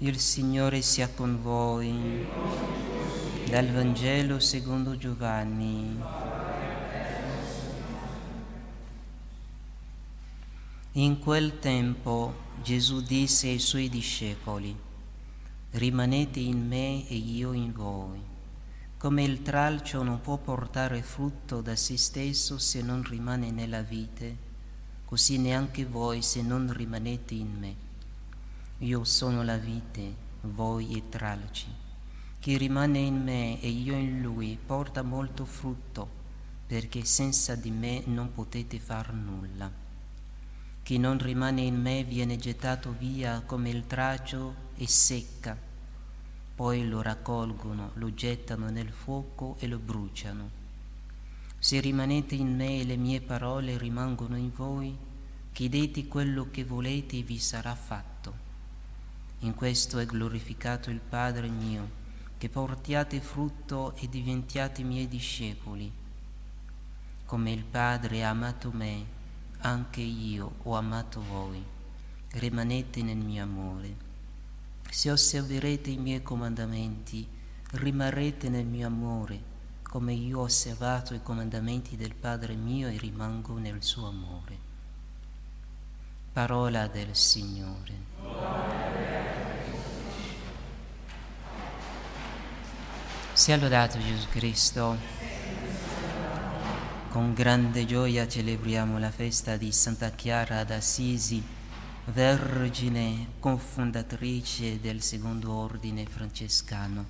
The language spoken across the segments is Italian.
Il Signore sia con voi. Dal Vangelo secondo Giovanni. In quel tempo Gesù disse ai suoi discepoli: rimanete in me e io in voi. Come il tralcio non può portare frutto da se stesso se non rimane nella vite, così neanche voi se non rimanete in me. Io sono la vite, voi i tralci. Chi rimane in me e io in lui porta molto frutto, perché senza di me non potete far nulla. Chi non rimane in me viene gettato via come il tralcio e secca. Poi lo raccolgono, lo gettano nel fuoco e lo bruciano. Se rimanete in me e le mie parole rimangono in voi, chiedete quello che volete e vi sarà fatto. In questo è glorificato il Padre mio, che portiate frutto e diventiate miei discepoli. Come il Padre ha amato me, anche io ho amato voi. Rimanete nel mio amore. Se osserverete i miei comandamenti, rimarrete nel mio amore, come io ho osservato i comandamenti del Padre mio e rimango nel suo amore. Parola del Signore. Sia lodato Gesù Cristo. Con grande gioia celebriamo la festa di Santa Chiara d'Assisi, vergine cofondatrice del secondo ordine francescano.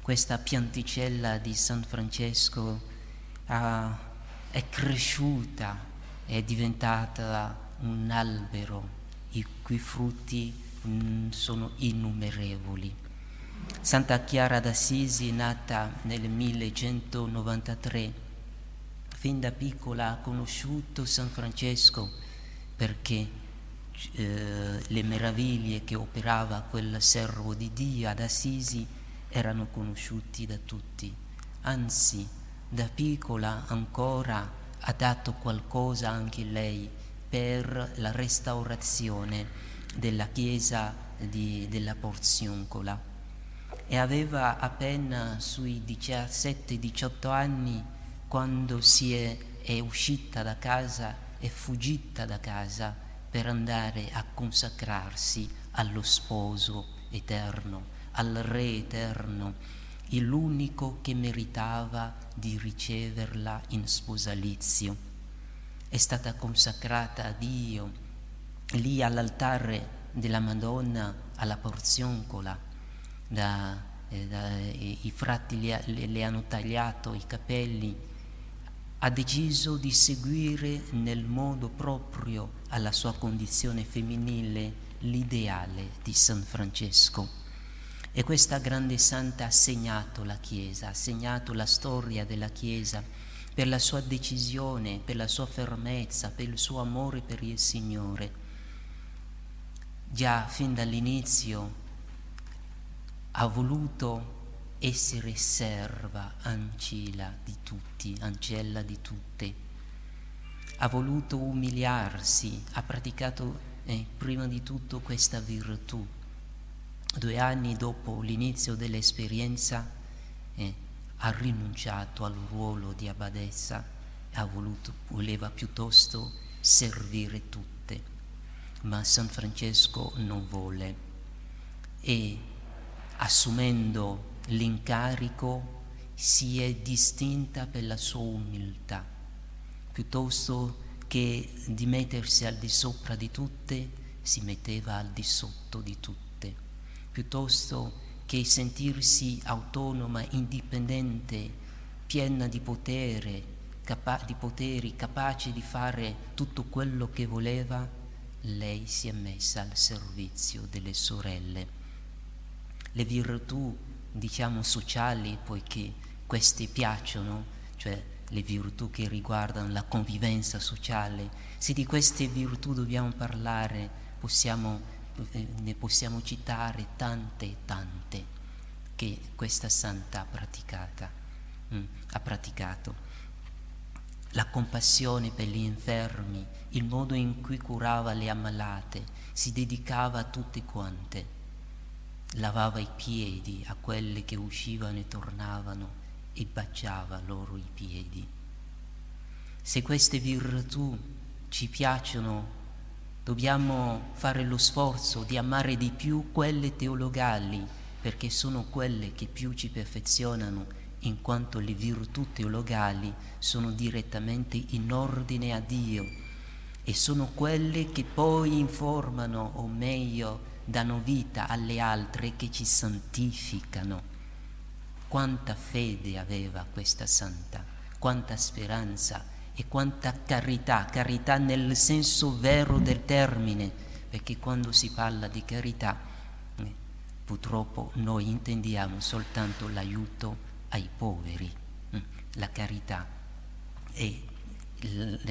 Questa pianticella di San Francesco è cresciuta, è diventata un albero, i cui frutti sono innumerevoli. Santa Chiara d'Assisi, nata nel 1193, fin da piccola ha conosciuto San Francesco perché le meraviglie che operava quel servo di Dio ad Assisi erano conosciuti da tutti. Anzi, da piccola ancora ha dato qualcosa anche lei per la restaurazione della chiesa della Porziuncola. E aveva appena sui 17-18 anni quando è uscita da casa e fuggita da casa per andare a consacrarsi allo sposo eterno, al re eterno, l'unico che meritava di riceverla in sposalizio. È stata consacrata a Dio lì all'altare della Madonna alla Porziuncola. I frati le hanno tagliato i capelli, ha deciso di seguire nel modo proprio alla sua condizione femminile l'ideale di San Francesco. E questa grande santa ha segnato la Chiesa, ha segnato la storia della Chiesa per la sua decisione, per la sua fermezza, per il suo amore per il Signore. Già fin dall'inizio ha voluto essere serva, ancella di tutte. Ha voluto umiliarsi, ha praticato prima di tutto questa virtù. 2 anni dopo l'inizio dell'esperienza ha rinunciato al ruolo di abbadessa, voleva piuttosto servire tutte. Ma San Francesco non volle e assumendo l'incarico si è distinta per la sua umiltà. Piuttosto che di mettersi al di sopra di tutte, si metteva al di sotto di tutte. Piuttosto che sentirsi autonoma, indipendente, piena di potere, capace di fare tutto quello che voleva, lei si è messa al servizio delle sorelle. Le virtù, sociali, poiché queste piacciono, cioè le virtù che riguardano la convivenza sociale, se di queste virtù dobbiamo parlare, ne possiamo citare tante e tante che questa santa ha praticato. La compassione per gli infermi, il modo in cui curava le ammalate, si dedicava a tutte quante. lavava i piedi a quelle che uscivano e tornavano e baciava loro i piedi. Se queste virtù ci piacciono, dobbiamo fare lo sforzo di amare di più quelle teologali, perché sono quelle che più ci perfezionano, in quanto le virtù teologali sono direttamente in ordine a Dio e sono quelle che poi informano, o meglio danno vita alle altre, che ci santificano. Quanta fede aveva questa santa, quanta speranza e quanta carità, carità nel senso vero del termine, perché quando si parla di carità purtroppo noi intendiamo soltanto l'aiuto ai poveri. La carità è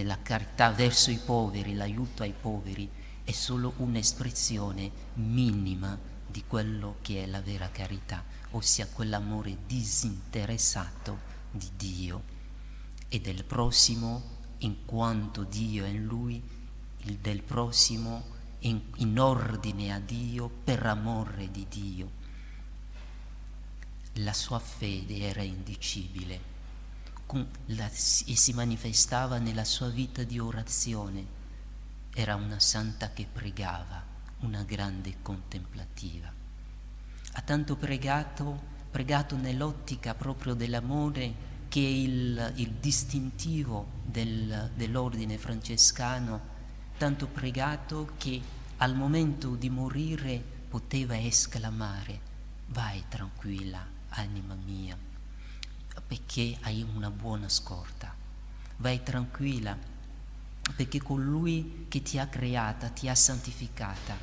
la carità verso i poveri, l'aiuto ai poveri è solo un'espressione minima di quello che è la vera carità, ossia quell'amore disinteressato di Dio e del prossimo, in quanto Dio è in lui, il del prossimo in ordine a Dio, per amore di Dio. La sua fede era indicibile e si manifestava nella sua vita di orazione. Era una santa che pregava, una grande contemplativa. Ha tanto pregato nell'ottica proprio dell'amore, che è il distintivo dell'ordine francescano, tanto pregato che al momento di morire poteva esclamare: vai tranquilla anima mia, perché hai una buona scorta, vai tranquilla perché colui che ti ha creata, ti ha santificata,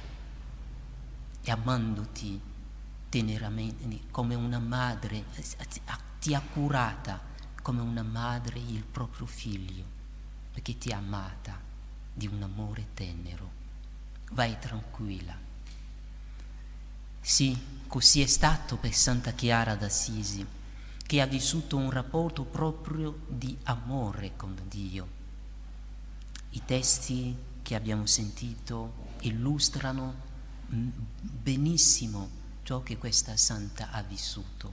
e amandoti teneramente come una madre, ti ha curata come una madre il proprio figlio, perché ti ha amata di un amore tenero. Vai tranquilla. Sì, così è stato per Santa Chiara d'Assisi, che ha vissuto un rapporto proprio di amore con Dio. I testi che abbiamo sentito illustrano benissimo ciò che questa santa ha vissuto.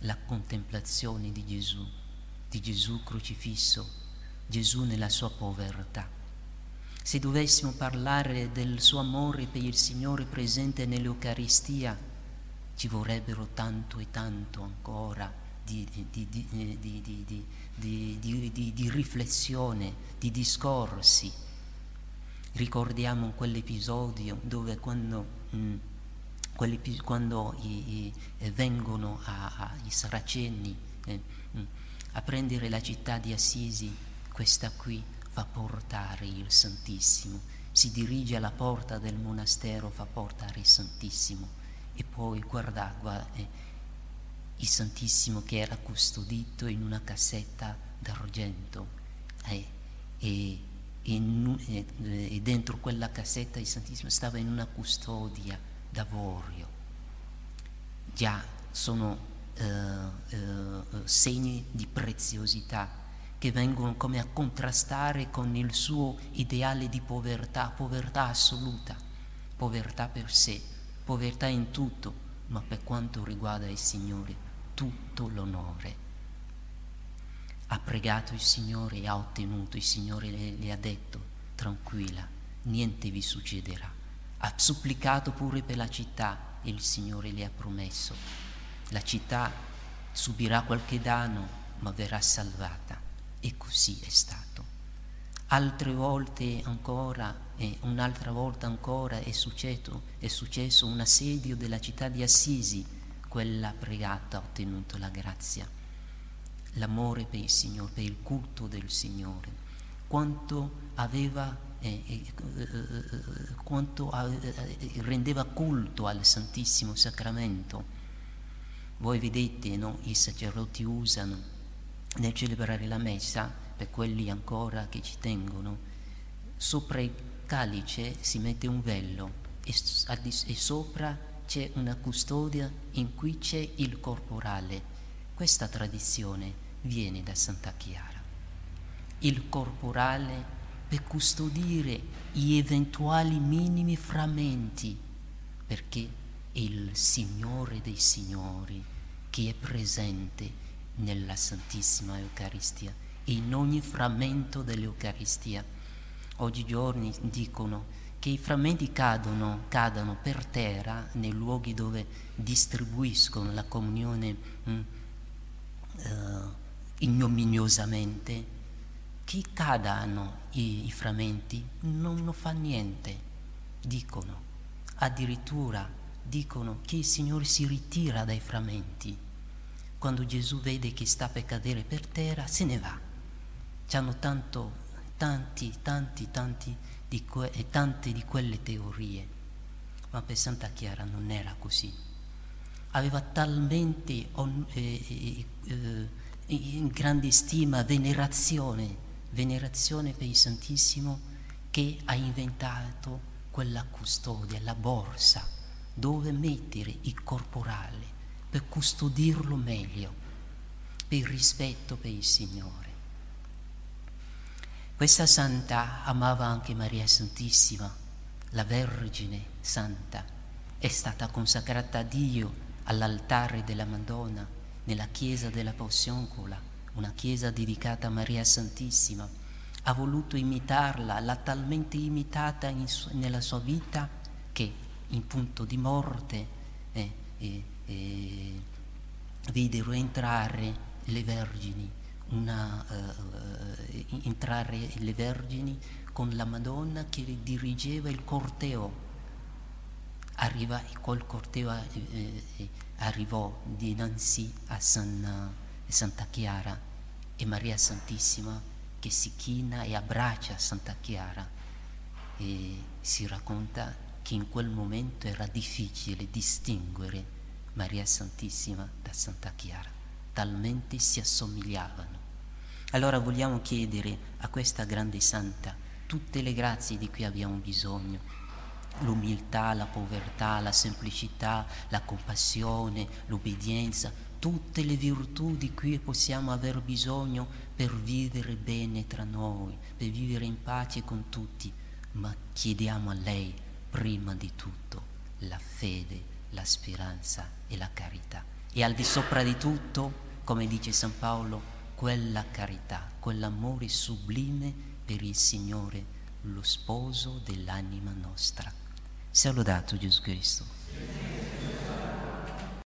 La contemplazione di Gesù crocifisso, Gesù nella sua povertà. Se dovessimo parlare del suo amore per il Signore presente nell'Eucaristia, ci vorrebbero tanto e tanto ancora di riflessione, di discorsi. Ricordiamo quell'episodio dove quando vengono i saraceni a prendere la città di Assisi, questa qui fa portare il Santissimo, si dirige alla porta del monastero, fa portare il Santissimo, e poi guarda il Santissimo che era custodito in una cassetta d'argento, e dentro quella cassetta il Santissimo stava in una custodia d'avorio. Già sono segni di preziosità che vengono come a contrastare con il suo ideale di povertà, povertà assoluta, povertà per sé, povertà in tutto, ma per quanto riguarda il Signore, tutto l'onore. Ha pregato il Signore e ha ottenuto, il Signore le ha detto: tranquilla, niente vi succederà. Ha supplicato pure per la città e il Signore le ha promesso: la città subirà qualche danno, ma verrà salvata. E così è stato. Un'altra volta ancora è successo un assedio della città di Assisi. Quella pregata ha ottenuto la grazia. L'amore per il Signore, per il culto del Signore, rendeva culto al Santissimo Sacramento. Voi vedete, no? I sacerdoti usano nel celebrare la messa, per quelli ancora che ci tengono, sopra il calice si mette un vello e sopra c'è una custodia in cui c'è il corporale. Questa tradizione viene da Santa Chiara. Il corporale per custodire gli eventuali minimi frammenti, perché il Signore dei Signori che è presente nella Santissima Eucaristia, in ogni frammento dell'Eucaristia. Oggigiorno dicono che i frammenti cadono per terra nei luoghi dove distribuiscono la comunione ignominiosamente. Che cadano i frammenti non fa niente, dicono. Addirittura dicono che il Signore si ritira dai frammenti. Quando Gesù vede che sta per cadere per terra, se ne va. C'hanno tante di quelle teorie, ma per Santa Chiara non era così. Aveva talmente in grande stima, venerazione per il Santissimo, che ha inventato quella custodia, la borsa, dove mettere il corporale, per custodirlo meglio, per rispetto per il Signore. Questa santa amava anche Maria Santissima, la Vergine Santa. È stata consacrata a Dio all'altare della Madonna, nella chiesa della Porziuncola, una chiesa dedicata a Maria Santissima. Ha voluto imitarla, l'ha talmente imitata nella sua vita che in punto di morte videro entrare le vergini con la Madonna che dirigeva il corteo. Arrivò dinanzi a Santa Chiara, e Maria Santissima che si china e abbraccia Santa Chiara, e si racconta che in quel momento era difficile distinguere Maria Santissima da Santa Chiara, talmente si assomigliavano. Allora vogliamo chiedere a questa grande santa tutte le grazie di cui abbiamo bisogno: l'umiltà, la povertà, la semplicità, la compassione, l'obbedienza, tutte le virtù di cui possiamo aver bisogno per vivere bene tra noi, per vivere in pace con tutti. Ma chiediamo a lei prima di tutto la fede, la speranza e la carità, e al di sopra di tutto, come dice San Paolo, quella carità, quell'amore sublime per il Signore, lo sposo dell'anima nostra. Sia lodato Gesù Cristo.